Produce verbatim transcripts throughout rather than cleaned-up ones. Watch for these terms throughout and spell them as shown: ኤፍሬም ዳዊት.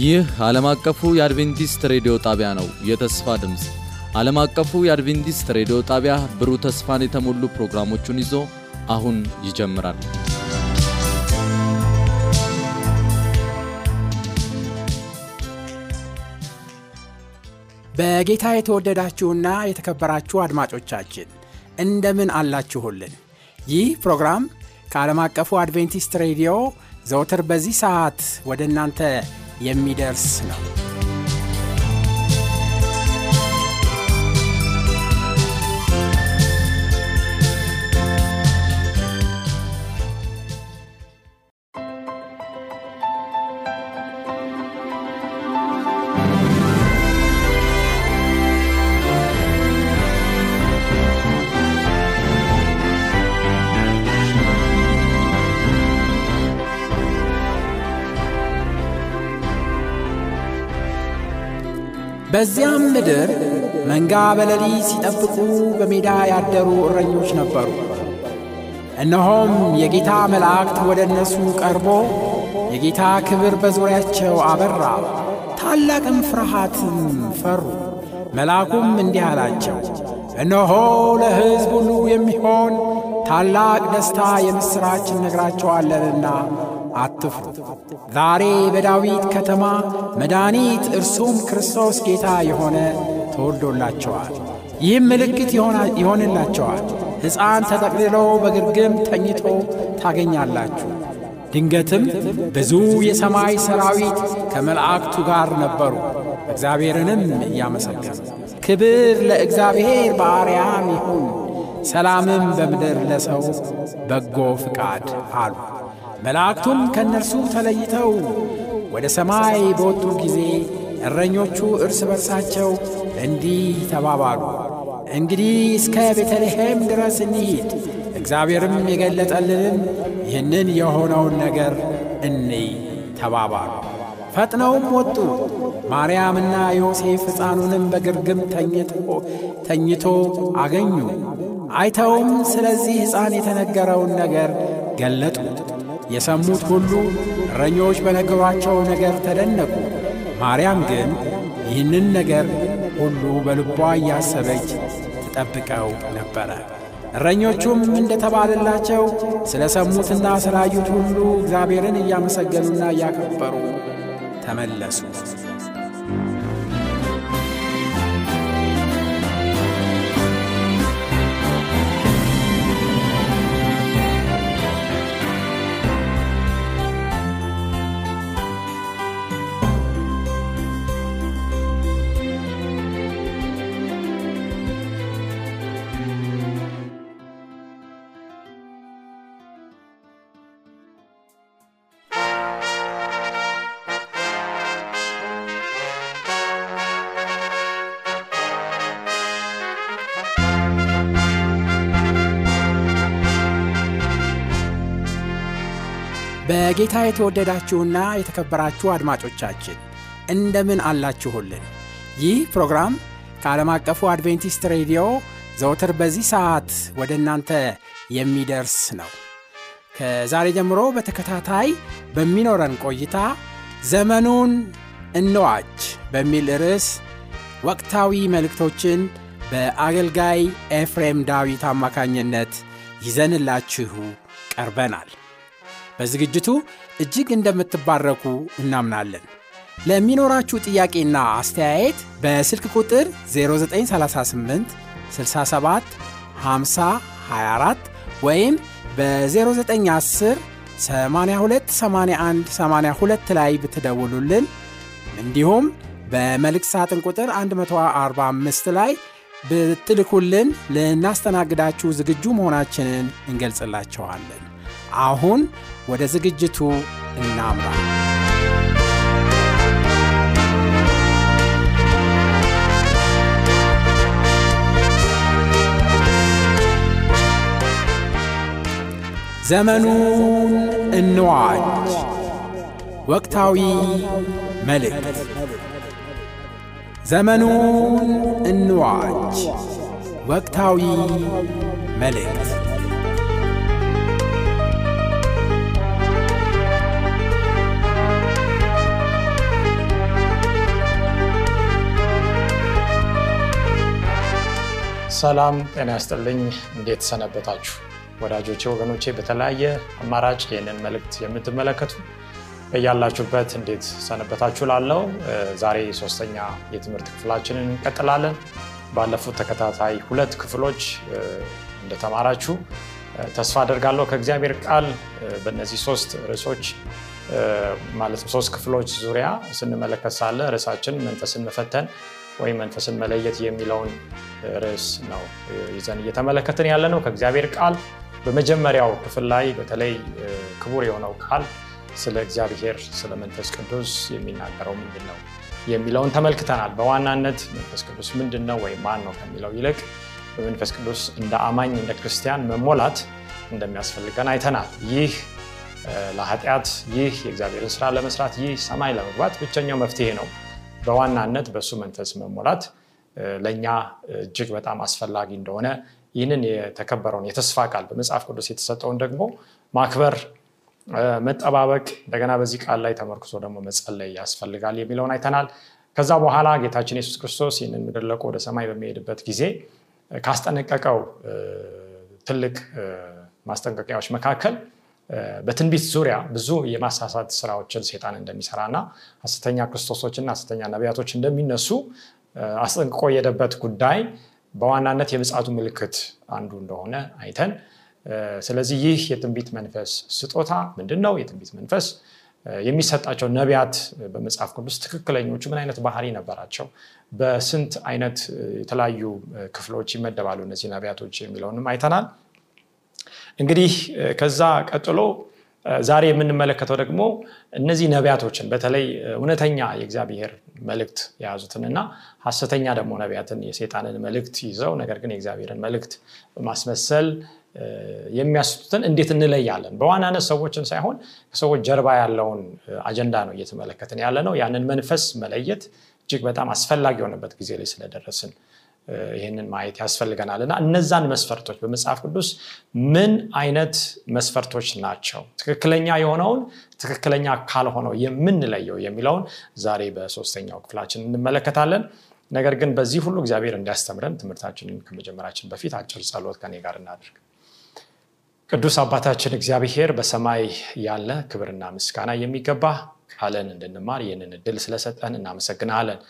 ይህ ዓለም አቀፉ የአድቬንቲስት ሬዲዮ ጣቢያ ነው። የተስፋ ድምጽ ዓለም አቀፉ የአድቬንቲስት ሬዲዮ ጣቢያ ብሩህ ተስፋን የተሞሉ ፕሮግራሞችን ይዞ አሁን ይጀምራል። በጌታ የተወደዳችሁና የተከበራችሁ አድማጮቻችን እንደምን አላችሁልን? ይህ ፕሮግራም ከዓለም አቀፉ አድቬንቲስት ሬዲዮ ዘወትር በዚህ ሰዓት ወደናንተ የሚደርስ ነው። በዚያም ምድር መንጋ በሌሊት ሲጠብቁ በሜዳ ያደሩ እረኞች ነበሩ። እነሆም የጌታ መላእክት ወደ እነሱ ቀርቦ የጌታ ክብር በዙሪያቸው አበራ፣ ታላቅም ፍርሃትም ፈሩ። መልአኩም እንዲህ አላቸው፣ እነሆ ለሕዝብ ሁሉ የሚሆን ታላቅ ደስታ የምስራች እንነግራችኋለንና አትፍሩ። ዛሬ በዳዊት ከተማ መድኃኒት እርሱም ክርስቶስ ጌታ የሆነ ተወልዶላቸዋል። ይህም ምልክት ይሆንላቸዋል፣ ሕፃን ተጠቅልሎ በግርግም ተኝቶ ታገኛላችሁ። ድንገትም ብዙ የሰማይ ሰራዊት ከመላእክቱ ጋር ነበሩ፣ እግዚአብሔርንም እያመሰገኑ ክብር ለእግዚአብሔር በአርያም ይሁን፣ ሰላምም በምድር ለሰው በጎ ፍቃድ አሉ። መላእክቱም ከእነርሱ ተለይተው ወደ ሰማይ በወጡ ጊዜ እረኞቹ እርስ በርሳቸው እንዲህ ተባባሉ፣ እንግዲህ እስከ ቤተልሔም ድረስ እንሂድ፣ እግዚአብሔርም የገለጠልንን ይህንን የሆነውን ነገር እንይ ተባባሉ። ፈጥነውም ወጡ፣ ማርያምና ዮሴፍ ሕፃኑንም በግርግም ተኝቶ አገኙ። አይተውም ስለዚህ ሕፃን የተነገረውን ነገር ገለጡ። የሰሙት ሁሉ እረኞች በነገሯቸው ነገር ተደነቁ። ማርያም ግን ይህንን ነገር ሁሉ በልቧ እያሰበች ትጠብቀው ነበረ። እረኞቹም እንደተባለላቸው ስለ ሰሙትና ስላዩት ሁሉ እግዚአብሔርን እያመሰገኑና እያከበሩ ተመለሱ። በጌታ የተወደዳችሁና የተከበራችሁ አድማጮቻችን እንደምን አላችሁልን? ይህ ፕሮግራም ከዓለም አቀፉ አድቬንቲስት ሬዲዮ ዘወትር በዚህ ሰዓት ወደ እናንተ የሚደርስ ነው። ከዛሬ ጀምሮ በተከታታይ በሚኖረን ቆይታ ዘመኑን እንዋጅ በሚል ርዕስ ወቅታዊ መልእክቶችን በአገልጋይ ኤፍሬም ዳዊት አማካኝነት ይዘንላችሁ ቀርበናል። በዝግጅቱ እጅግ እንደምትባረኩ እናምናለን። ለሚኖራችሁ ጥያቄና አስተያየት በስልክ ቁጥር ዜሮ ዘጠኝ ሰላሳ ስምንት ስልሳ ሰባት ሃምሳ ሃያ አራት ወይም በ0910 8281 82 ላይ ብትደውሉልን፣ እንዲሁም በመልእክት ሳጥን ቁጥር መቶ አርባ አምስት ላይ ብትልኩልን ልናስተናግዳችሁ ዝግጁ መሆናችንን እንገልጽላችኋለን። አሁን ወደ ዝግጅቱ እናምራ። ዘመኑን እንዋጅ ወቅታዊ መልእክት። ዘመኑን እንዋጅ ወቅታዊ መልእክት። ሰላም ጤና ያስጥልኝ እንዴት ሰነበታችሁ ወዳጆቼ ወገኖቼ በተለያየ አማራጭ የነን መልእክት የምትመለከቱ በእያላችሁበት እንዴት ሰነበታችሁ ላለው ዛሬ ሶስተኛ የትምህርት ክፍላችንን እንቀጥላለን ባለፉት ተከታታይ ሁለት ክፍሎች እንደተማራችሁ ተስፋ አደርጋለሁ ከእግዚአብሔር ቃል በእነዚህ ሶስት ርዕሶች ማለት ሶስት ክፍሎች ዙሪያ ስንመለከታለ ርዕሳችን መንፈስን መፈተን ወይ መንፈስን መለየት የሚለውን ርዕስ ነው ይዘን እየተመለከተን ያለነው ከእግዚአብሔር ቃል በመጀመሪያው ክፍል ላይ በተለይ ክቡር የሆነው ቃል ስለ እግዚአብሔር ስለ መንፈስ ቅዱስ የሚናገረው ምንድነው የሚለውን ተመልክተናል በዋናነት መንፈስ ቅዱስ ምንድነው ወይ ማን ነው ከሚለው ይልቅ መንፈስ ቅዱስ እንደ አማኝ እንደ ክርስቲያን መሞላት እንደሚያስፈልገን አይተናል ይህ ለኃጢአት ይህ የእግዚአብሔርን ስራ ለመስራት ይህ ሰማይ ለመግባት ብቸኛው መፍትሄ ነው በዋናነት በሱ መንፈስ መሞላት ለኛ እጅግ በጣም አስፈላጊ እንደሆነ ይህንን የተከበረውን የተስፋ ቃል በመጽሐፍ ቅዱስ የተሰጠውን ደግሞ ማክበር መጠባበቅ እንደገና በዚህ ቃል ላይ ተመርኩሶ ደግሞ መጸለይ ያስፈልጋል የሚለውን አይተናል ከዛ በኋላ ጌታችን ኢየሱስ ክርስቶስ ይህንን ምድር ለቆ ወደ ሰማይ በሚሄድበት ጊዜ ካስጠነቀቀው ትልቅ ማስጠንቀቂያዎች መካከል በትንቢት ዙሪያ ብዙ የማሳሳት ስራዎችን ሰይጣን እንደሚሰራና ሐሰተኛ ክርስቶሶችና ሐሰተኛ ነቢያቶች እንደሚነሱ አስጠንቅቆ የደበት ጉዳይ በዋናነት የምጽአቱ ምልክት አንዱ እንደሆነ አይተን ስለዚህ ይህ የትንቢት መንፈስ ስጦታ ምንድነው የትንቢት መንፈስ የሚሰጣቸው ነቢያት በመጽሐፍ ቅዱስ ትክክለኞቹ ምን አይነት ባህሪ ነበራቸው በስንት አይነት የተለያዩ ክፍሎች ይመደባሉ እነዚህ ነቢያቶች የሚለውንም አይተናል እንግዲህ ከዛ ቀጥሎ ዛሬ የምንመለከተው ደግሞ እነዚህ ነቢያቶችን በተለይ እውነተኛ የእግዚአብሔር መልእክት ያዙትንና ሐሰተኛ ደግሞ ነቢያትን የሰይጣንን መልእክት ይዘው ነገር ግን የእግዚአብሔርን መልእክት ማስመሰል የሚያስቱትን እንዴት እንለያለን በዋናነት ሰዎችን ሳይሆን ከሰዎች ጀርባ ያለውን አጀንዳ ነው እየተመለከተን ያለነው ያንን መንፈስ መለየት እጅግ በጣም አስፈላጊ የሆነበት ጊዜ ላይ ስለደረስን ይሄንን ማየት ያስፈልገናልና እነዛን መስፈርቶች በመጽሐፍ ቅዱስ ምን አይነት መስፈርቶች ናቸው ትክክለኛ የሆነውን ትክክለኛ ካልሆነው የምንለየው የሚለውን ዛሬ በሶስተኛው ክፍላችን እንመለከታለን ነገር ግን በዚህ ሁሉ እግዚአብሔር እንዲያስተምረን ትምህርታችንን ከመጀመራችን በፊት አጭር ጸሎት ከኔ ጋር እናድርግ ቅዱስ አባታችን እግዚአብሔር በሰማይ ያለ ክብርና ምስጋና የሚገባ ቃልን እንድንማር ይህንን ዕድል ስለሰጠን እናመሰግናለን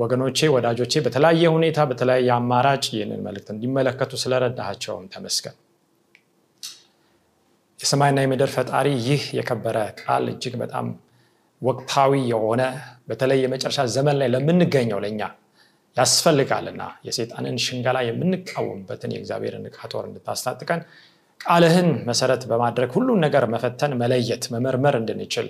ወገኖቼ ወዳጆቼ በተለያየ ሁኔታ በተለያየ አማራጭ ይህንን መልእክት እንዲመለከቱ ስለረዳቸውም ተመስገን የሰማይና የምድር ፈጣሪ ይህ የከበረ ቃል እጅግ በጣም ወቅታዊ የሆነ በተለይ የመጨረሻ ዘመን ላይ ለምንገኘው ለኛ ያስፈልጋልና የሰይጣንን ሽንገላ የምንቃወምበትን የእግዚአብሔርን ዕቃ ጦር እንድታስታጥቀን ቃልህን መሰረት በማድረግ ሁሉን ነገር መፈተን መለየት መመርመር እንድንችል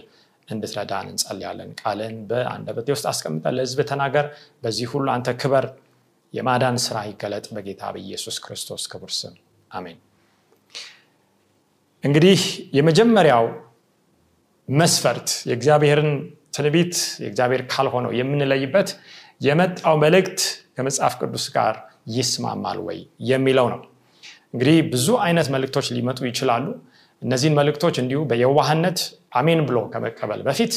እንድትረዳን እንጸልያለን ቃልን በአንደበቴ ውስጥ አስቀምጠን ለህዝብ ተናገር በዚህ ሁሉ አንተ ክበር የማዳን ስራ ይገለጥ በጌታ በኢየሱስ ክርስቶስ ክብር ስም አሜን እንግዲህ የመጀመሪያው መስፈርት የእግዚአብሔርን ትንቢት የእግዚአብሔር ካልሆነው የምንለይበት የመጣው መልእክት ከመጽሐፍ ቅዱስ ጋር ይስማማል ወይ የሚለው ነው እንግዲህ ብዙ አይነት መልእክቶች ሊመጡ ይችላሉ እነዚህን መልእክቶች እንዲሁ በየዋህነት አሜን ብሎ ከመቀበል በፊት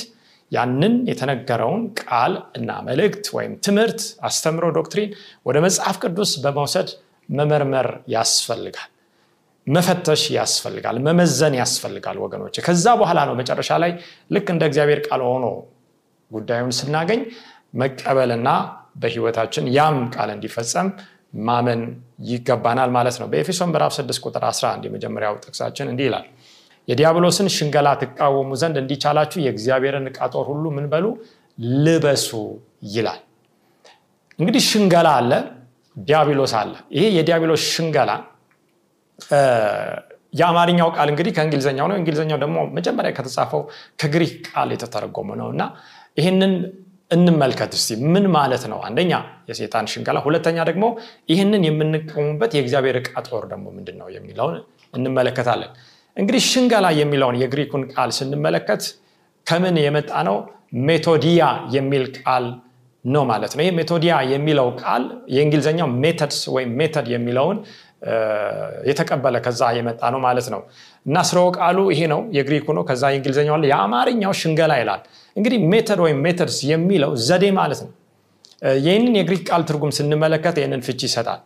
ያንን የተነገረውን ቃል እና መልእክት ወይም ትምህርት አስተምሮ ዶክትሪን ወደ መጽሐፍ ቅዱስ በመውሰድ መመርመር ያስፈልጋል መፈተሽ ያስፈልጋል መመዘን ያስፈልጋል ወገኖች ከዛ በኋላ ነው መጨረሻ ላይ ልክ እንደ እግዚአብሔር ቃል ሆኖ ጉዳዩን ስናገኝ መቀበልና በህይወታችን ያም ቃል እንዲፈጸም ማመን ይገባናል ማለት ነው በኤፌሶን ምዕራፍ ስድስት ቁጥር አስራ አንድ የመጀመሪያው ጥቅሳችን እንዲህ ይላል የዲያብሎስን ሽንገላ ትቃወሙ ዘንድ እንዲቻላችሁ የእግዚአብሔርን ዕቃ ጦር ሁሉ ምን በሉ ልበሱ ይላል እንግዲህ ሽንገላ አለ ዲያብሎስ አለ ይሄ የዲያብሎስ ሽንገላ የአማርኛው ቃል እንግዲህ ከእንግሊዘኛው ነው እንግሊዘኛው ደግሞ መጀመሪያ ከተጻፈው ከግሪክ ቃል የተተረጎመ ነውና ይሄንን እንመልከት እስቲ ምን ማለት ነው አንደኛ የሰይጣን ሽንገላ ሁለተኛ ደግሞ ይሄንን የምንቀሙበት የእግዚአብሔር ዕቃ ጦር ደግሞ ምንድነው የሚለውን እንመለከታለን እንግዲህ ሽንገላ የሚለውን የግሪኩን ቃል ስንመለከት ከምን የመጣ ነው ሜቶዲያ የሚል ቃል ነው ማለት ነው ይሄ ሜቶዲያ የሚለው ቃል የእንግሊዘኛው ሜተድስ ወይ ሜተድ የሚለውን የተቀበለ ከዛ የመጣ ነው ማለት ነው እና ስራው ቃሉ ይሄ ነው የግሪኩ ነው ከዛ የእንግሊዘኛው አለ የአማርኛው ሽንገላ ይላል እንግዲህ ሜተድ ወይ ሜተድስ የሚለው ዘዴ ማለት ነው ይሄንን የግሪክ ቃል ትርጉም ስንመለከት ይሄንን ፍቺ ይሰጣል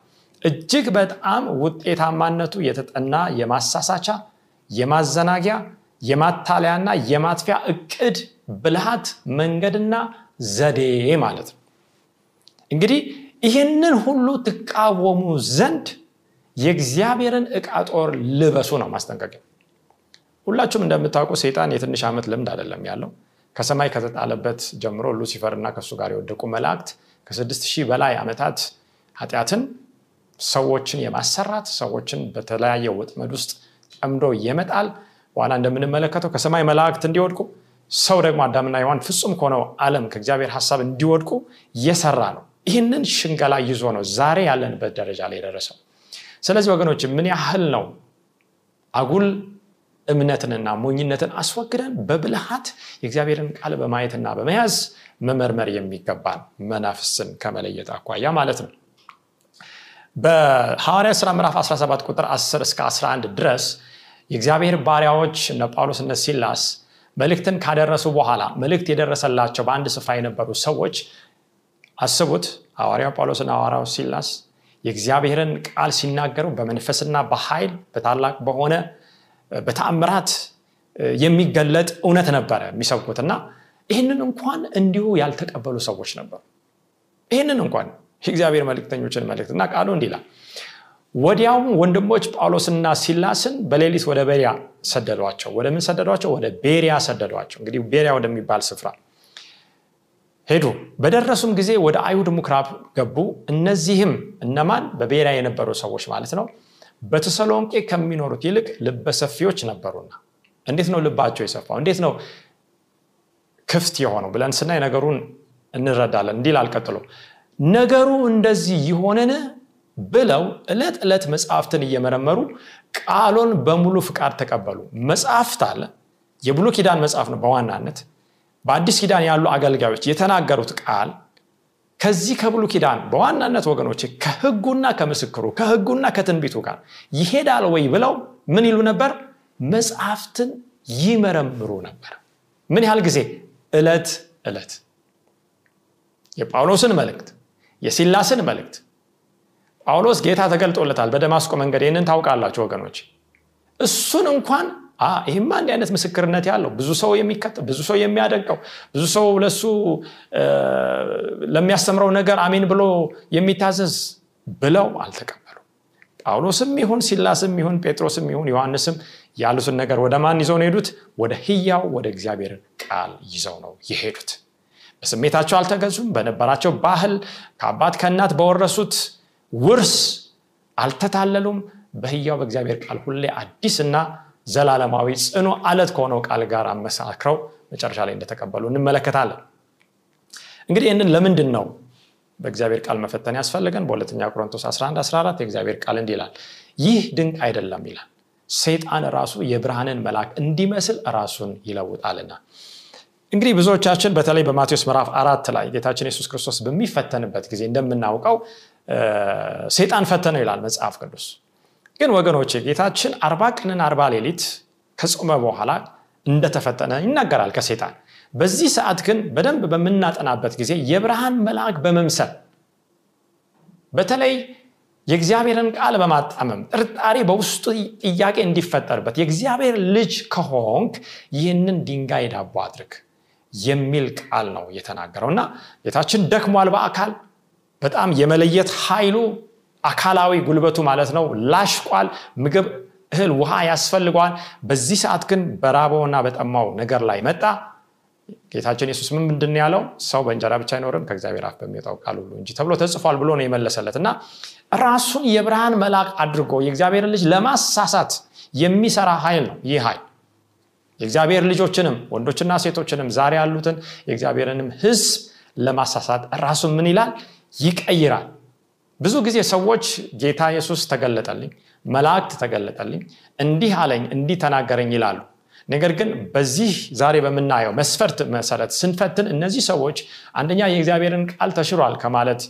እጅግ በጣም ውጤታማነቱ የተጠና የማሳሳቻ የማዘናጊያ የማታለያና የማጥፊያ እቅድ ብልሃት መንገድና ዘዴ ማለት ነው። እንግዲህ ይሄንን ሁሉ ተቃወሙ ዘንድ የእግዚአብሔርን ዕቃጦር ልበሱ ነው ማስጠንቀቂያ። ሁላችሁም እንደምታውቁ ሰይጣን የትንሽ አመት ልምድ አይደለም ያለው። ከሰማይ ከተጣለበት ጀምሮ ሉሲፈርና ከሱ ጋር የወደቁ መላእክት ከ6000 በላይ አመታት ኃጢያትን ሰዎችን የማሰራት ሰዎችን በተለያየ ወጥመድ ውስጥ አምዶ የመጣል ዋላ እንደምንመለከተው ከሰማይ መላእክት እንዲወድቁ ሰው ደግሞ አዳምና ሔዋን ፍጹም ሆነው ዓለም ከእግዚአብሔር ሐሳብ እንዲወድቁ የሰራ ነው። ይሄንን ሽንገላ ይዞ ነው ዛሬ ያለንበት ደረጃ ላይ ደረሰው። ስለዚህ ወገኖች ምን ያህል ነው አጉል እምነትንና ሞኝነትን አስወግደን በብልሃት የእግዚአብሔርን ቃል በማየትና በመያዝ መመርመር የሚገባን መናፍስን ከመለየት አኳያ ማለት ነው። በሐዋርያት ሥራ ምዕራፍ አስራ ሰባት ቁጥር አስር እስከ አስራ አንድ ድረስ የእግዚአብሔር ባሪያዎች እነ ጳውሎስ እና ሲላስ መልእክትን ካደረሱ በኋላ መልእክት የደረሰላቸው በአንድ ስፍራ የነበሩ ሰዎች አስቡት ሐዋርያው ጳውሎስና ሐዋርያው ሲላስ የእግዚአብሔርን ቃል ሲናገሩ በመንፈስና በኃይል በታላቅ በሆነ በተአምራት የሚገለጥ እውነት ነበር የሚሰብኩትና ይሄንን እንኳን እንዲሁ ያልተቀበሉ ሰዎች ነበሩ። ይሄንን እንኳን የእግዚአብሔር መልእክተኞችን መልእክትና ቃሉ እንዲላ ወዲያውም ወንድሞች ጳውሎስና ሲላስን በሌሊት ወደ ቤሪያ ሰደዷቸው። ወደ ምን ሰደዷቸው? ወደ ቤሪያ ሰደዷቸው። እንግዲህ ቤሪያ ወደሚባል ስፍራ ሄዱ። በደረሱም ጊዜ ወደ አይሁድ ምኩራብ ገቡ። እነዚህም እነማን? በቤሪያ የነበሩ ሰዎች ማለት ነው። በተሰሎንቄ ከሚኖሩት ይልቅ ልበሰፊዎች ነበሩና። እንዴት ነው ልባቸው የሰፋው? እንዴት ነው ክፍት የሆነው? ብለን ስናይ ነገሩን እንረዳለን። እንዲል አልቀጥሎ ነገሩ እንደዚህ ይሆነነ ብለው እለት እለት መጻሕፍትን እየመረመሩ ቃሉን በሙሉ ፍቃድ ተቀበሉ። መጻሕፍት አለ የብሉይ ኪዳን መጻሕፍ ነው በዋናነት። በአዲስ ኪዳን ያሉ አገልጋዮች የተናገሩት ቃል ከዚህ ከብሉይ ኪዳን በዋናነት ወገኖች ከሕጉና ከመስክሩ ከሕጉና ከትንቢቱ ጋር ይሄዳል ወይ ብለው ምን ይሉ ነበር? መጻሕፍትን ይመረምሩ ነበር። ምን ያህል ጊዜ? እለት እለት የጳውሎስን መልእክት የሲላስን መልእክት ጳውሎስ ጌታ ተገልጦለታል በደማስቆ መንገድ ይሄንን ታውቃላችሁ ወገኖች። እሱን እንኳን አ ይሄማ እንደ አይነት ምስክርነት ያለው ብዙ ሰው የሚከተል ብዙ ሰው የሚያደንቀው ብዙ ሰው ለሱ ለሚያስተምረው ነገር አሜን ብሎ የሚታዘዝ ብለው አልተቀበሉ። ጳውሎስም ይሁን ሲላስም ይሁን ጴጥሮስም ይሁን ዮሐንስም ያሉትን ነገር ወደ ማን ይዘው ነው ሄዱት? ወደ ሕያው ወደ እግዚአብሔር ቃል ይዘው ነው የሄዱት። በስሜታቸው አልተገዙም። በነበራቸው ባህል ከአባት ከእናት በወረሱት ውርስ አልተታለሉም። በሕያው በእግዚአብሔር ቃል ሁሌ አዲስና ዘላለማዊ ጽኑ አለት ከሆነው ቃል ጋር አመሳክረው መጨረሻ ላይ እንደተቀበሉ እንመለከታለን። እንግዲህ ይሄንን ለምንድን ነው በእግዚአብሔር ቃል መፈተን ያስፈልገን? በሁለተኛ ቆሮንቶስ አስራ አንድ አስራ አራት የእግዚአብሔር ቃል እንዲህ ይላል፣ ይህ ድንቅ አይደለም ይላል፣ ሰይጣን ራሱ የብርሃንን መልአክ እንዲመስል ራሱን ይለውጣልና። እንግዲህ ብዙዎቻችን በተለይ በማቴዎስ ምዕራፍ አራት ላይ ጌታችን ኢየሱስ ክርስቶስ በሚፈተንበት ጊዜ እንደምናውቀው ሰይጣን ፈተነው ይላል መጽሐፍ ቅዱስ። ግን ወገኖቼ ጌታችን አርባ ቀንና አርባ ሌሊት ከጾመ በኋላ እንደተፈተነ ይናገራል ከሰይጣን። በዚህ ሰዓት ግን በደንብ በመናጠናበት ጊዜ የብርሃን መልአክ በመምሰል በተለይ የእግዚአብሔርን ቃል በማጣመም ጥርጣሬ በውስጡ ጥያቄ እንዲፈጠርበት የእግዚአብሔር ልጅ ከሆንክ ይህንን ድንጋይ ዳቦ አድርግ የሚል ቃል ነው የተናገረውና ጌታችን ደክሟል በአካል በጣም የመለየት ኃይሉ አካላዊ ጉልበቱ ማለት ነው ላሽቋል። ምግብ እህል ውሃ ያስፈልጓል። በዚህ ሰዓት ግን በራቦና በጠማው ነገር ላይ መጣ። ጌታችን ኢየሱስ ምን ምንድነው ያለው? ሰው በእንጀራ ብቻ አይኖርም ከእግዚአብሔር አፍ በሚወጣው ቃል ሁሉ እንጂ ተብሎ ተጽፏል ብሎ ነው የመለሰለትና ራሱን የብርሃን መልአክ አድርጎ የእግዚአብሔር ልጅ ለማሳሳት የሚሰራ ኃይል ነው ይህ ኃይል። የእግዚአብሔር ልጆችንም ወንዶችና ሴቶችንም ዛሬ ያሉትን የእግዚአብሔርንም ሕዝብ ለማሳሳት ራሱ ምን ይላል? ይቀይራል። ብዙ ጊዜ ሰዎች ጌታ ኢየሱስ ተገለጠልኝ መላእክት ተገለጠልኝ እንዲህ አለኝ እንዲህ ተናገረኝ ይላሉ። ነገር ግን በዚህ ዛሬ በመናየው መስፈርት መሰረት ስንፈትን እነዚህ ሰዎች አንደኛ የእግዚአብሔርን ቃል ተሽሯል ከማለት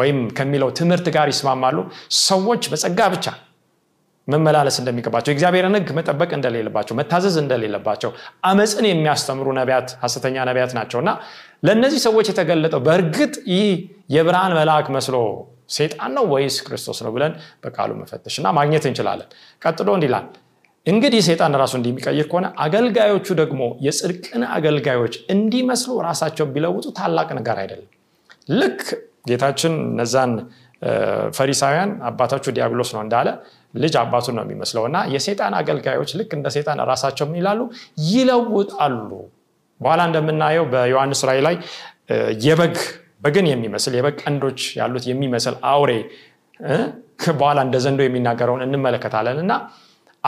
ወይም ከሚለው ትምህርት ጋር ይስማማሉ። ሰዎች በጸጋ ብቻ መመላለስ እንደሚገባቸው የእግዚአብሔርን ሕግ መጠበቅ እንደሌለባቸው መታዘዝ እንደሌለባቸው አመጽን የሚያስተምሩ ነቢያት ሐሰተኛ ነቢያት ናቸውና ለነዚህ ሰዎች የተገለጠው በእርግጥ ይህ የብርሃን መልአክ መስሎ ሰይጣን ነው ወይስ ክርስቶስ ነው ብለን በቃሉ መፈተሽና ማግኘት እንችላለን። ቀጥሎ እንዲላል እንግዲህ ሰይጣን ራሱ እንዲሚቀይር ከሆነ አገልጋዮቹ ደግሞ የጽድቅን አገልጋዮች እንዲመስሉ ራሳቸው ቢለውጡ ታላቅ ነገር አይደለም። ልክ ጌታችን ነዛን ፈሪሳውያን አባታቸው ዲያብሎስ ነው እንዳለ ልጅ አባቱን ነው የሚመስለውና የሰይጣን አገልጋዮች ልክ እንደ ሰይጣን ራሳቸው ምን ይላሉ? ይለውጣሉ። በኋላ እንደምናየው በዮሐንስ ራእይ ላይ የበግ በግን የሚመስል የበግ ቀንዶች ያሉት የሚመስል አውሬ ከበኋላ እንደዘንዶ የሚናገረውን እንመለከታለንና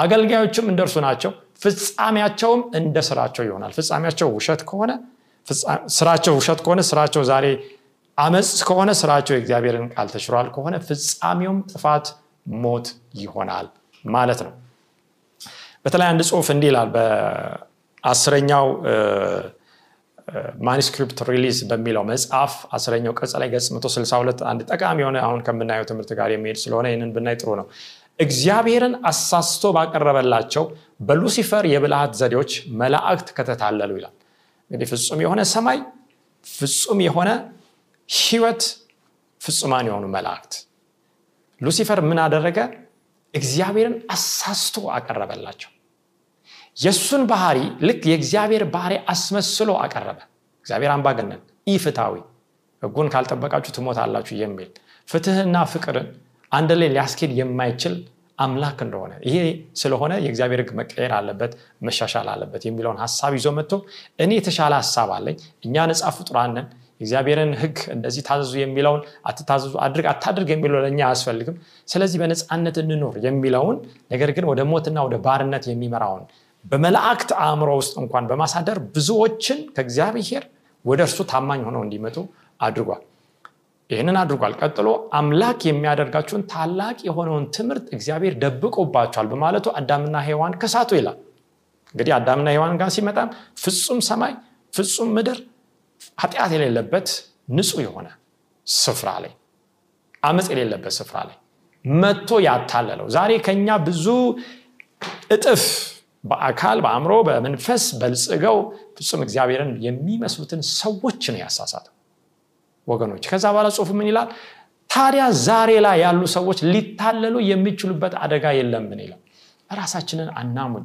አገልጋዮችም እንደርሱ ናቸው፣ ፍጻሜያቸውም እንደ ስራቸው ይሆናል። ፍጻሜያቸው ውሸት ከሆነ ስራቸው ውሸት ከሆነ ስራቸው ዛሬ አመጽ ከሆነ ስራቸው እግዚአብሔርን ቃል ተሽሯል ከሆነ ፍጻሜውም ጥፋት ሞት ይሆናል ማለት ነው። በተለይ አንድ ጽሑፍ እንዲህ ይላል በ10ኛው ማኑስክሪፕት ሪሊዝ በሚለው መጽሐፍ አስረኛው ገጽ ላይ ገጽ መቶ ስልሳ ሁለት አንድ ጠቃሚ የሆነ አሁን ከምናየው ትምህርት ጋር የሚሄድ ስለሆነ ይሄንን ብናይ ጥሩ ነው። እግዚአብሔርን አሳስቶ ባቀረበላቸው በሉሲፈር የብልሃት ዘዴዎች መላእክት ከተታለሉ ይላል። እንግዲህ ፍጹም የሆነ ሰማይ ፍጹም የሆነ ህይወት ፍጹማን የሆኑ መላእክት ሉሲፈር ምን አደረገ? እግዚአብሔርን አሳስቶ አቀረበላቸው። የሱን ባህሪ ልክ የእግዚአብሔር ባህሪ አስመስሎ አቀረበ። እግዚአብሔር አምባገነን ኢፍታዊ ህጉን ካልጠበቃችሁ ትሞታላችሁ የሚል ፍትህና ፍቅርን አንድ ላይ ሊያስኬድ የማይችል አምላክ እንደሆነ ይሄ ስለሆነ የእግዚአብሔር ህግ መቀየር አለበት መሻሻል አለበት የሚለውን ሐሳብ ይዞ መጥቶ እኔ የተሻለ ሐሳብ አለኝ እኛ ነጻ ፍጡራን ነን እግዚአብሔርን ህግ እንደዚህ ታዘዙ የሚለውን አትታዘዙ አድርግ አታድርግ የሚለው ለኛ አያስፈልግም ስለዚህ በነጻነት እንኖር የሚለውን ነገር ግን ወደ ሞትና ወደ ባርነት የሚመራውን በመላእክት አእምሮ ውስጥ እንኳን በማሳደር ብዙዎችን ከእግዚአብሔር ወደ እርሱ ታማኝ ሆነው እንዲመጡ አድርጓል። ይሄንን አድርጓል። ቀጥሎ አምላክ የሚያደርጋቸውን ታላቅ የሆነውን ትምህርት እግዚአብሔር ደብቆባቸዋል በማለቱ አዳምና ሔዋን ከሳቱ ይላል። እንግዲህ አዳምና ሔዋን ጋር ሲመጣም ፍጹም ሰማይ ፍጹም ምድር ኃጢአት የሌለበት ንጹህ የሆነ ስፍራ ላይ አመጽ የሌለበት ስፍራ ላይ መጥቶ ያታለለው ዛሬ ከኛ ብዙ እጥፍ በአካል በአእምሮ በመንፈስ በልጽገው ፍጹም እግዚአብሔርን የሚመስሉትን ሰዎች ነው ያሳሳተው ወገኖች። ከዛ በኋላ ጽሑፉ ምን ይላል? ታዲያ ዛሬ ላይ ያሉ ሰዎች ሊታለሉ የሚችሉበት አደጋ የለም ምን ይላል? ራሳችንን አናሙን።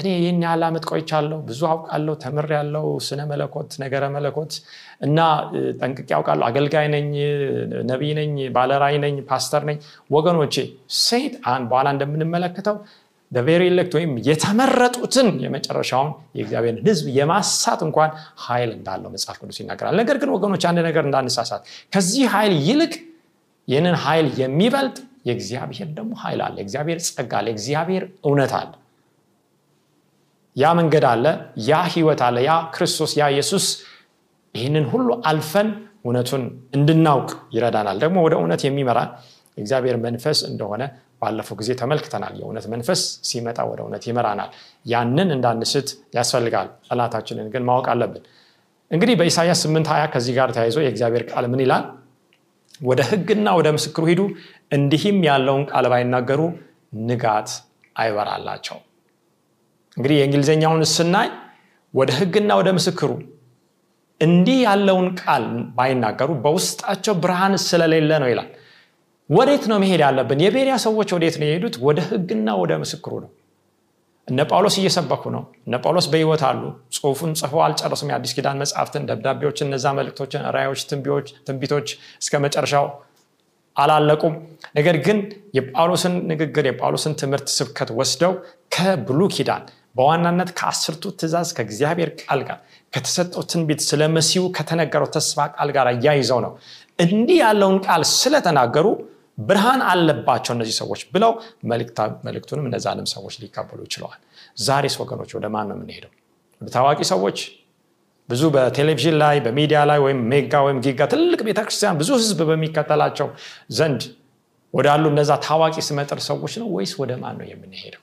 እኔ ይሄን ያላመት ቆይቻለሁ ብዙ አውቃለሁ ተምሬያለሁ ስነ መለኮት ነገረ መለኮት እና ጠንቅቄ አውቃለሁ አገልጋይ ነኝ ነብይ ነኝ ባለራይ ነኝ ፓስተር ነኝ ወገኖቼ። ሰይጣን በኋላ እንደምንመለከተው the very elect ወይም የተመረጡትን የመጨረሻውን የእግዚአብሔር ሕዝብ የማሳት እንኳን ኃይል እንዳለው መጽሐፍ ቅዱስ ይናገራል። ነገር ግን ወገኖች አንድ ነገር እንዳንሳሳት ከዚህ ኃይል ይልቅ የነን ኃይል የሚበልጥ የእግዚአብሔር ደግሞ ኃይል አለ። እግዚአብሔር ጸጋ አለ። እግዚአብሔር እውነት አለ። ያ መንገድ አለ፣ ያ ሕይወት አለ፣ ያ ክርስቶስ ያ ኢየሱስ ይሄንን ሁሉ አልፈን እውነቱን እንድናውቅ ይረዳናል። ደግሞ ወደ እውነት የሚመራ እግዚአብሔር መንፈስ እንደሆነ ባለፈው ጊዜ ተመልክተናል። የእውነት መንፈስ ሲመጣ ወደ እውነት ይመራናል። ያንን እንዳንስት ያስፈልጋል። ጸሎታችንን ግን ማወቅ አለብን። እንግዲህ በኢሳይያስ ስምንት ሃያ ከዚህ ጋር ተያይዞ የእግዚአብሔር ቃል ምን ይላል? ወደ ህግና ወደ ምስክሩ ሂዱ እንዲህም ያለውን ቃል ባይናገሩ ንጋት አይበራላቸው። እንግዲህ የእንግሊዘኛውን ስናይ ወደ ህግና ወደ ምስክሩ እንዲህ ያለውን ቃል ባይናገሩ በውስጣቸው ብርሃን ስለሌለ ነው ይላል። ወዴት ነው መሄድ ያለብን? የቤሪያ ሰዎች ወዴት ነው የሄዱት? ወደ ህግና ወደ ምስክሩ ነው። እነ ጳውሎስ እየሰበኩ ነው። እነ ጳውሎስ በህይወት አሉ። ጽሑፉን ጽፈው አልጨረሱም። የአዲስ ኪዳን መጻሕፍትን፣ ደብዳቤዎችን፣ እነዛ መልእክቶችን፣ ራእዮች፣ ትንቢቶች ትንቢቶች እስከ መጨረሻው አላለቁም። ነገር ግን የጳውሎስን ንግግር የጳውሎስን ትምህርት ስብከት ወስደው ከብሉይ ኪዳን በዋናነት ከአስርቱ ትእዛዝ ከእግዚአብሔር ቃል ጋር ከተሰጠው ትንቢት ስለ መሲሁ ከተነገረው ተስፋ ቃል ጋር ያይዘው ነው እንዲህ ያለውን ቃል ስለተናገሩ ብርሃን አለባቸው እነዚህ ሰዎች ብለው መልእክታ መልእክቱንም እነዛንም ሰዎች ሊቀበሉ ይችላል። ዛሬስ ወገኖች ወደ ማን ነው የምንሄደው? ወደ ታዋቂ ሰዎች ብዙ በቴሌቪዥን ላይ በሚዲያ ላይ ወይም ሜጋ ወይም ጊጋ ትልቅ ቤተክርስቲያን ብዙ ህዝብ በሚከተላቸው ዘንድ ወዳሉ እነዛ ታዋቂ ስመጥር ሰዎች ነው ወይስ ወደ ማን ነው የምንሄደው?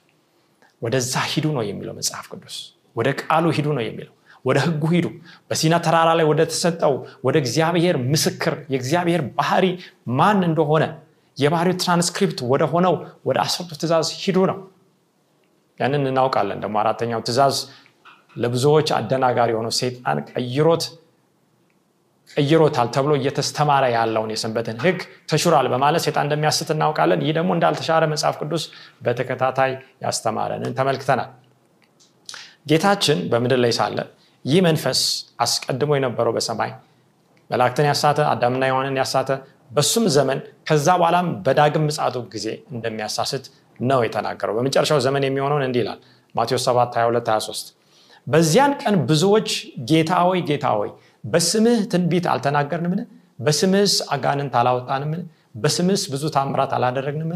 ወደዛ ሂዱ ነው የሚለው መጽሐፍ ቅዱስ። ወደ ቃሉ ሂዱ ነው የሚለው። ወደ ህጉ ሂዱ። በሲና ተራራ ላይ ወደ ተሰጠው ወደ እግዚአብሔር ምስክር የእግዚአብሔር ባህሪ ማን እንደሆነ የባህሪው ትራንስክሪፕት ወደ ሆነው ወደ አስርቱ ትእዛዝ ሂዱ ነው። ያንን እናውቃለን። ደግሞ አራተኛው ትእዛዝ ለብዙዎች አደናጋሪ ሆኖ ሰይጣን ቀይሮት እየሮታል ተብሎ እየተስተማረ ያለውን የሰንበትን ህግ ተሽሯል በማለት ሰይጣን እንደሚያስት እናውቃለን። ይሄ ደግሞ እንዳልተሻረ መጽሐፍ ቅዱስ በተከታታይ ያስተማረንን ተመልክተናል። ጌታችን በመድር ላይ ሳለ ይህ መንፈስ አስቀድሞ የነበረው በሰማይ መላእክትን ያሳተ አዳምና ሔዋንን ያሳተ በሱም ዘመን ከዛ በኋላም በዳግም ምጽአቱ ጊዜ እንደሚያሳስት ነው የተናገረው። በመጨረሻው ዘመን የሚሆነውን እንዲህ ይላል ማቴዎስ ሰባት ሃያ ሁለት ሃያ ሶስት በዚያን ቀን ብዙዎች ጌታ ሆይ ጌታ ሆይ በስምህ ትንቢት አልተናገርንም? በስምህስ አጋንንት አላወጣንም? በስምህስ ብዙ ታምራት አላደረግንም?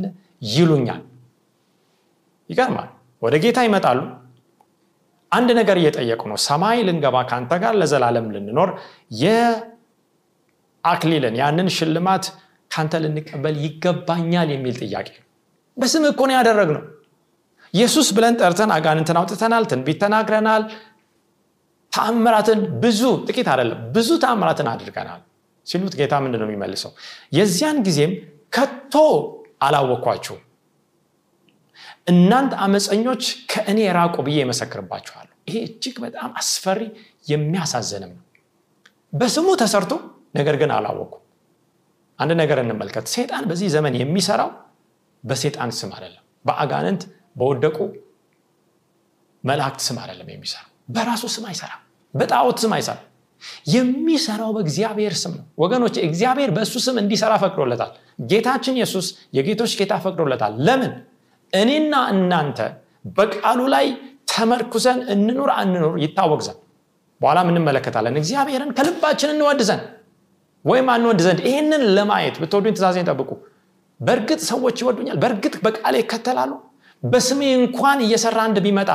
ይሉኛል። ይገርማል። ወደ ጌታ ይመጣሉ። አንድ ነገር እየጠየቁ ነው። ሰማይ ልንገባ ካንተ ጋር ለዘላለም ልንኖር የአክሊልን ያንን ሽልማት ካንተ ልንቀበል ይገባኛል የሚል ጥያቄ። በስምህ እኮ ነው ያደረግነው። ኢየሱስ ብለን ጠርተን አጋንንትን አውጥተናል፣ ትንቢት ተናግረናል፣ ታምራትን ብዙ ጥቂት አይደለም ብዙ ታምራትን አድርገናል ሲሉት ጌታ ምንድነው የሚመልሰው? የዚያን ጊዜም ከቶ አላወኳችሁ እናንተ አመፀኞች ከእኔ ራቁ ብዬ መሰክርባችኋለሁ። ይሄ እጅግ በጣም አስፈሪ የሚያሳዝንም ነው። በስሙ ተሰርቶ ነገር ግን አላወቁ። አንድ ነገር እንመልከት። ሰይጣን በዚህ ዘመን የሚሰራው በሰይጣን ስም አይደለም፣ በአጋንንት በወደቁ መላእክት ስም አይደለም የሚሰራው፣ በራሱ ስም አይሰራም፣ በጣዖት ስም አይሰራም። የሚሰራው በእግዚአብሔር ስም ነው። ወገኖች እግዚአብሔር በእሱ ስም እንዲሰራ ፈቅዶለታል። ጌታችን ኢየሱስ የጌቶች ጌታ ፈቅዶለታል። ለምን? እኔና እናንተ በቃሉ ላይ ተመርኩዘን እንኑር አንኑር ይታወቅ ዘንድ በኋላ ምን እንመለከታለን። እግዚአብሔርን ከልባችን እንወድ ዘንድ ወይም አንወድ ዘንድ ይሄንን ለማየት ብትወዱኝ ትእዛዜን ጠብቁ። በእርግጥ ሰዎች ይወዱኛል፣ በእርግጥ በቃሌ ይከተላሉ፣ በስሜ እንኳን እየሰራ አንድ ቢመጣ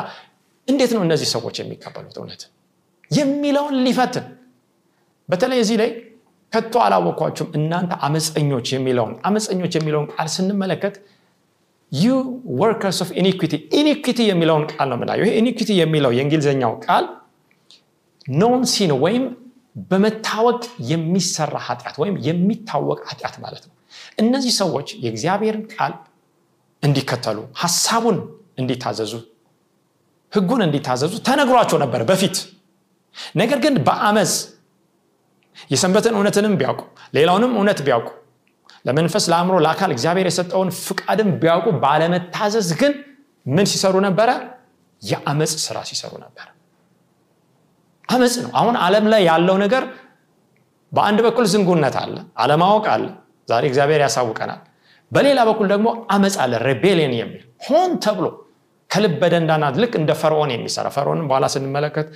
እንዴት ነው እነዚህ ሰዎች የሚቀበሉት እውነት የሚለውን ሊፈትን። በተለይ እዚህ ላይ ከቶ አላወኳችሁም እናንተ አመፀኞች የሚለውን አመፀኞች የሚለውን ቃል ስንመለከት you workers of iniquity iniquity የሚለውን ቃል ነው የምናየው። ይሄ iniquity የሚለው የእንግሊዘኛው ቃል known sin ወይም በመታወቅ የሚሰራ ኃጢአት ወይም የሚታወቅ ኃጢአት ማለት ነው። እነዚህ ሰዎች የእግዚአብሔርን ቃል እንዲከተሉ ሐሳቡን እንዲታዘዙ ህጉን እንዲታዘዙ ተነግሯቸው ነበር በፊት። ነገር ግን በአመጽ የሰንበትን እውነትንም ቢያውቁ ሌላውንም እውነት ቢያውቁ ለመንፈስ ለአእምሮ ለአካል እግዚአብሔር የሰጠውን ፍቃድም ቢያውቁ ባለመታዘዝ ግን ምን ሲሰሩ ነበር? የአመጽ ስራ ሲሰሩ ነበር። አመጽ ነው። አሁን ዓለም ላይ ያለው ነገር በአንድ በኩል ዝንጉነት አለ፣ አለማወቅ አለ፣ ዛሬ እግዚአብሔር ያሳውቀናል። በሌላ በኩል ደግሞ አመጽ አለ፣ ሬቤሊየን የሚል ሆን ተብሎ ከልበደንዳናት ልክ እንደ ፈርዖን የሚሰራ ፈርዖንን በኋላ ስንመለከት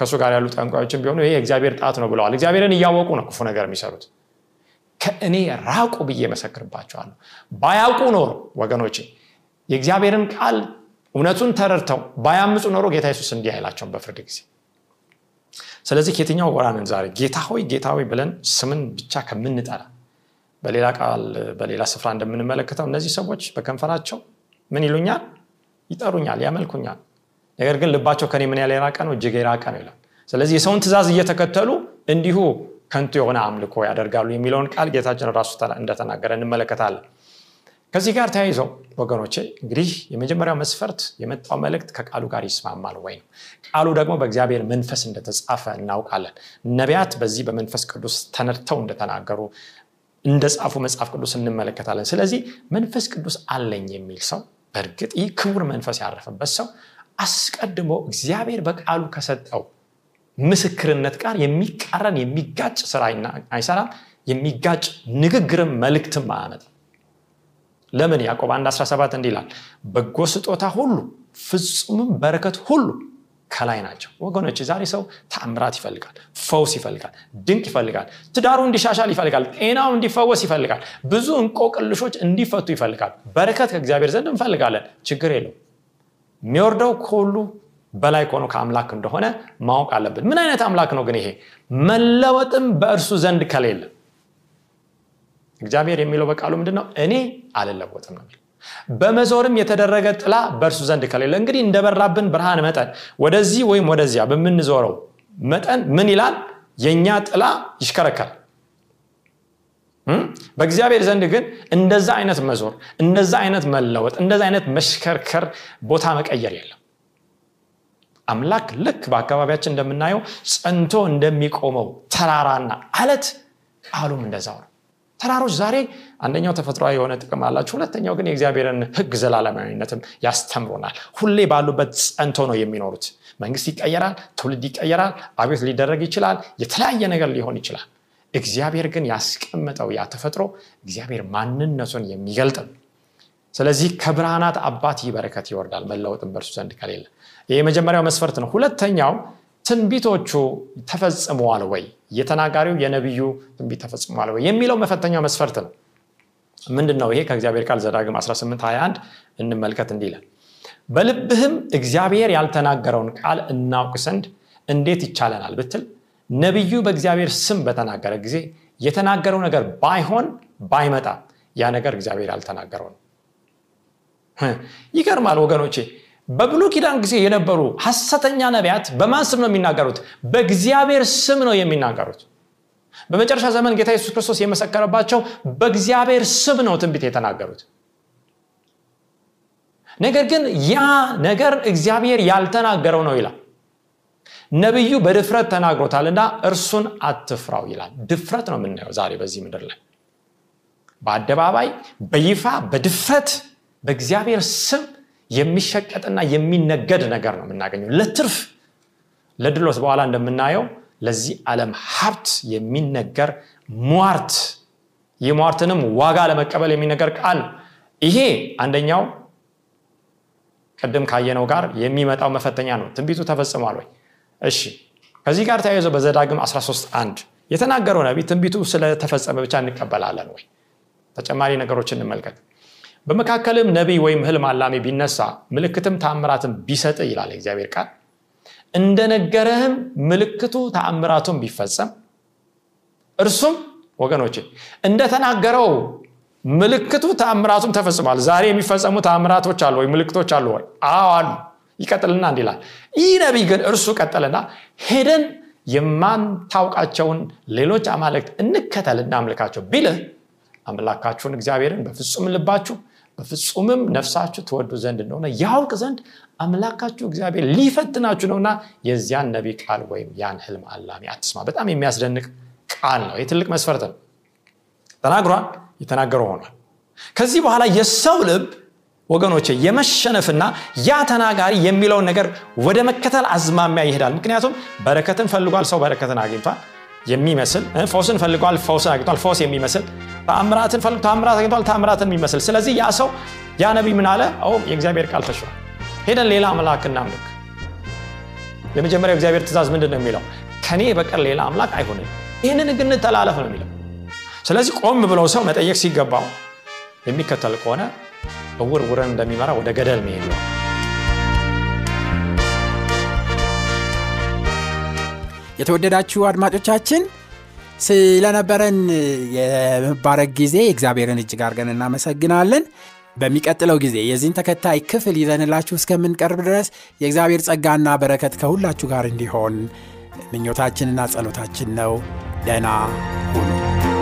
ከሱ ጋር ያሉ ጠንቋዮችም ቢሆኑ ይሄ እግዚአብሔር ጣት ነው ብለዋል። እግዚአብሔርን እያወቁ ነው ክፉ ነገር የሚሰሩት። ከእኔ ራቁ ብዬ መሰክርባችኋለሁ። ባያውቁ ኖሮ ወገኖቼ የእግዚአብሔርን ቃል እውነቱን ተረድተው ባያምጹ ኖሮ ጌታ ኢየሱስ እንዲህ አይላቸው በፍርድ ጊዜ። ስለዚህ ከየትኛው ወራንን ዛሬ ጌታ ሆይ ጌታ ሆይ ብለን ስምን ብቻ ከምንጠራ በሌላ ቃል በሌላ ስፍራ እንደምንመለከተው እነዚህ ሰዎች በከንፈራቸው ምን ይሉኛል? ይጠሩኛል፣ ያመልኩኛል፣ ነገር ግን ልባቸው ከኔ ምን ያለ የራቀ ነው እጅግ የራቀ ነው ይላል። ስለዚህ የሰውን ትእዛዝ እየተከተሉ እንዲሁ ከንቱ የሆነ አምልኮ ያደርጋሉ የሚለውን ቃል ጌታችን ራሱ እንደተናገረ እንመለከታለን። ከዚህ ጋር ተያይዘው ወገኖቼ እንግዲህ የመጀመሪያው መስፈርት የመጣው መልእክት ከቃሉ ጋር ይስማማል ወይ ነው። ቃሉ ደግሞ በእግዚአብሔር መንፈስ እንደተጻፈ እናውቃለን። ነቢያት በዚህ በመንፈስ ቅዱስ ተነድተው እንደተናገሩ እንደጻፉ መጽሐፍ ቅዱስ እንመለከታለን። ስለዚህ መንፈስ ቅዱስ አለኝ የሚል ሰው በርግጥ ይህ ክቡር መንፈስ ያረፈበት ሰው አስቀድሞ እግዚአብሔር በቃሉ ከሰጠው ምስክርነት ጋር የሚቃረን የሚጋጭ ስራ አይሰራም፣ የሚጋጭ ንግግርም መልእክትም አያመጣም። ለምን? ያዕቆብ አንድ አስራ ሰባት እንዲህ ይላል በጎ ስጦታ ሁሉ ፍጹም በረከት ሁሉ ከላይ ናቸው። ወገኖች ዛሬ ሰው ተአምራት ይፈልጋል፣ ፈውስ ይፈልጋል፣ ድንቅ ይፈልጋል፣ ትዳሩ እንዲሻሻል ይፈልጋል፣ ጤናው እንዲፈወስ ይፈልጋል፣ ብዙ እንቆቅልሾች እንዲፈቱ ይፈልጋል። በረከት ከእግዚአብሔር ዘንድ እንፈልጋለን፣ ችግር የለው። የሚወርደው ሁሉ በላይ ሆኖ ከአምላክ እንደሆነ ማወቅ አለብን። ምን አይነት አምላክ ነው ግን ይሄ? መለወጥም በእርሱ ዘንድ ከሌለ እግዚአብሔር የሚለው በቃሉ ምንድነው? እኔ አልለወጥም ነው። በመዞርም የተደረገ ጥላ በእርሱ ዘንድ ከሌለ እንግዲህ እንደበራብን ብርሃን መጠን ወደዚህ ወይም ወደዚያ በምንዞረው መጠን ምን ይላል? የኛ ጥላ ይሽከረከራል። በእግዚአብሔር ዘንድ ግን እንደዛ አይነት መዞር እንደዛ አይነት መለወጥ እንደዛ አይነት መሽከርከር ቦታ መቀየር የለም። አምላክ ልክ በአካባቢያችን እንደምናየው ጸንቶ እንደሚቆመው ተራራና አለት አሉም እንደዛው ነው። ተራሮች ዛሬ አንደኛው ተፈጥሯዊ የሆነ ጥቅም አላቸው፣ ሁለተኛው ግን የእግዚአብሔርን ህግ ዘላለማዊነትም ያስተምሩናል። ሁሌ ባሉበት ጸንቶ ነው የሚኖሩት። መንግስት ይቀየራል፣ ትውልድ ይቀየራል፣ አብዮት ሊደረግ ይችላል፣ የተለያየ ነገር ሊሆን ይችላል። እግዚአብሔር ግን ያስቀመጠው ያ ተፈጥሮ እግዚአብሔር ማንነቱን የሚገልጥ ነው። ስለዚህ ከብርሃናት አባት ይበረከት ይወርዳል መላውጥም በርሱ ዘንድ ከሌለ። የመጀመሪያው መስፈርት ነው። ሁለተኛው ትንቢቶቹ ተፈጽመዋል ወይ የተናጋሪው የነብዩ ትንቢት ተፈጽመዋል ወይ የሚለው መፈተኛው መስፈርት ነው። ምንድነው ይሄ? ከእግዚአብሔር ቃል ዘዳግም አስራ ስምንት ሃያ አንድ እንመልከት። እንዲህ ይላል፣ በልብህም እግዚአብሔር ያልተናገረውን ቃል እናውቅ ዘንድ እንዴት ይቻለናል ብትል ነብዩ በእግዚአብሔር ስም በተናገረ ጊዜ የተናገረው ነገር ባይሆን ባይመጣ ያ ነገር እግዚአብሔር ያልተናገረው ነው። ይገርማል ወገኖቼ። በብሉይ ኪዳን ጊዜ የነበሩ ሐሰተኛ ነቢያት በማን ስም ነው የሚናገሩት? በእግዚአብሔር ስም ነው የሚናገሩት። በመጨረሻ ዘመን ጌታ ኢየሱስ ክርስቶስ የመሰከረባቸው በእግዚአብሔር ስም ነው ትንቢት የተናገሩት። ነገር ግን ያ ነገር እግዚአብሔር ያልተናገረው ነው ይላል። ነብዩ በድፍረት ተናግሮታልና እርሱን አትፍራው ይላል። ድፍረት ነው የምናየው ዛሬ በዚህ ምድር ላይ። በአደባባይ በይፋ በድፍረት በእግዚአብሔር ስም የሚሸቀጥና የሚነገድ ነገር ነው የምናገኘው። ለትርፍ ለድሎት በኋላ እንደምናየው ለዚህ ዓለም ሀብት የሚነገር ሟርት፣ የሟርትንም ዋጋ ለመቀበል የሚነገር ቃል ነው። ይሄ አንደኛው ቀደም ካየነው ጋር የሚመጣው መፈተኛ ነው። ትንቢቱ ተፈጽሟል ወይ? እሺ፣ ከዚህ ጋር ተያይዞ በዘዳግም አስራ ሶስት አንድ የተናገረው ነብይ ትንቢቱ ስለተፈጸመ ብቻ እንቀበላለን ወይ? ተጨማሪ ነገሮችን እንመልከት። በመካከለም ነብይ ወይም ህልም አላሚ ቢነሳ ምልክትም ተአምራትም ቢሰጥ ይላል እግዚአብሔር ቃል፣ እንደነገረህም ምልክቱ ተአምራቱም ቢፈጸም እርሱም ወገኖቼ እንደተናገረው ምልክቱ ተአምራቱም ተፈጽሟል። ዛሬ የሚፈጸሙ ተአምራቶች አሉ ወይ? ምልክቶች አሉ ወይ? አዎ አሉ። ይቀጥልና እንዲህ ይላል፣ ይህ ነብይ ግን እርሱ ቀጠለና ሄደን የማንታውቃቸውን ሌሎች አማልክት እንከተልና አምልካቸው ቢልህ አምላካችሁን እግዚአብሔርን በፍጹም ልባችሁ በፍጹምም ነፍሳችሁ ትወዱ ዘንድ እንደሆነ ያውቅ ዘንድ አምላካችሁ እግዚአብሔር ሊፈትናችሁ ነውና የዚያን ነብይ ቃል ወይም ያን ህልም አላሚ አትስማ። በጣም የሚያስደንቅ ቃል ነው። የትልቅ መስፈርት ነው። ተናግሯል፣ የተናገረው ሆኗል። ከዚህ በኋላ የሰው ልብ ወገኖቼ የመሸነፍና ያ ተናጋሪ የሚለው ነገር ወደ መከተል አዝማሚያ ይሄዳል። ምክንያቱም በረከትን ፈልጓል፣ ሰው በረከትን አግኝቷል የሚመስል፣ ፈውስን ፈልጓል፣ ፈውስን አግኝቷል ፈውስ የሚመስል፣ ተአምራትን ፈልጓል፣ ተአምራት አግኝቷል ተአምራትን የሚመስል። ስለዚህ ያ ሰው ያ ነብይ ምን አለ? አዎ የእግዚአብሔር ቃል ተሽሯል፣ ሄደን ሌላ አምላክ እናምልክ። የመጀመሪያው እግዚአብሔር ትእዛዝ ምንድነው የሚለው? ከኔ በቀር ሌላ አምላክ አይሆንም፣ ይሄንን ግን ተላለፈ ነው የሚለው። ስለዚህ ቆም ብለው ሰው መጠየቅ ሲገባው የሚከተል ከሆነ ውርውረን እንደሚመራ ወደ ገደል ነው የሚሄደው። የተወደዳችሁ አድማጮቻችን ስለነበረን የመባረክ ጊዜ እግዚአብሔርን እጅግ አድርገን እናመሰግናለን። በሚቀጥለው ጊዜ የዚህን ተከታይ ክፍል ይዘንላችሁ እስከምንቀርብ ድረስ የእግዚአብሔር ጸጋና በረከት ከሁላችሁ ጋር እንዲሆን ምኞታችንና ጸሎታችን ነው። ደህና ሁኑ።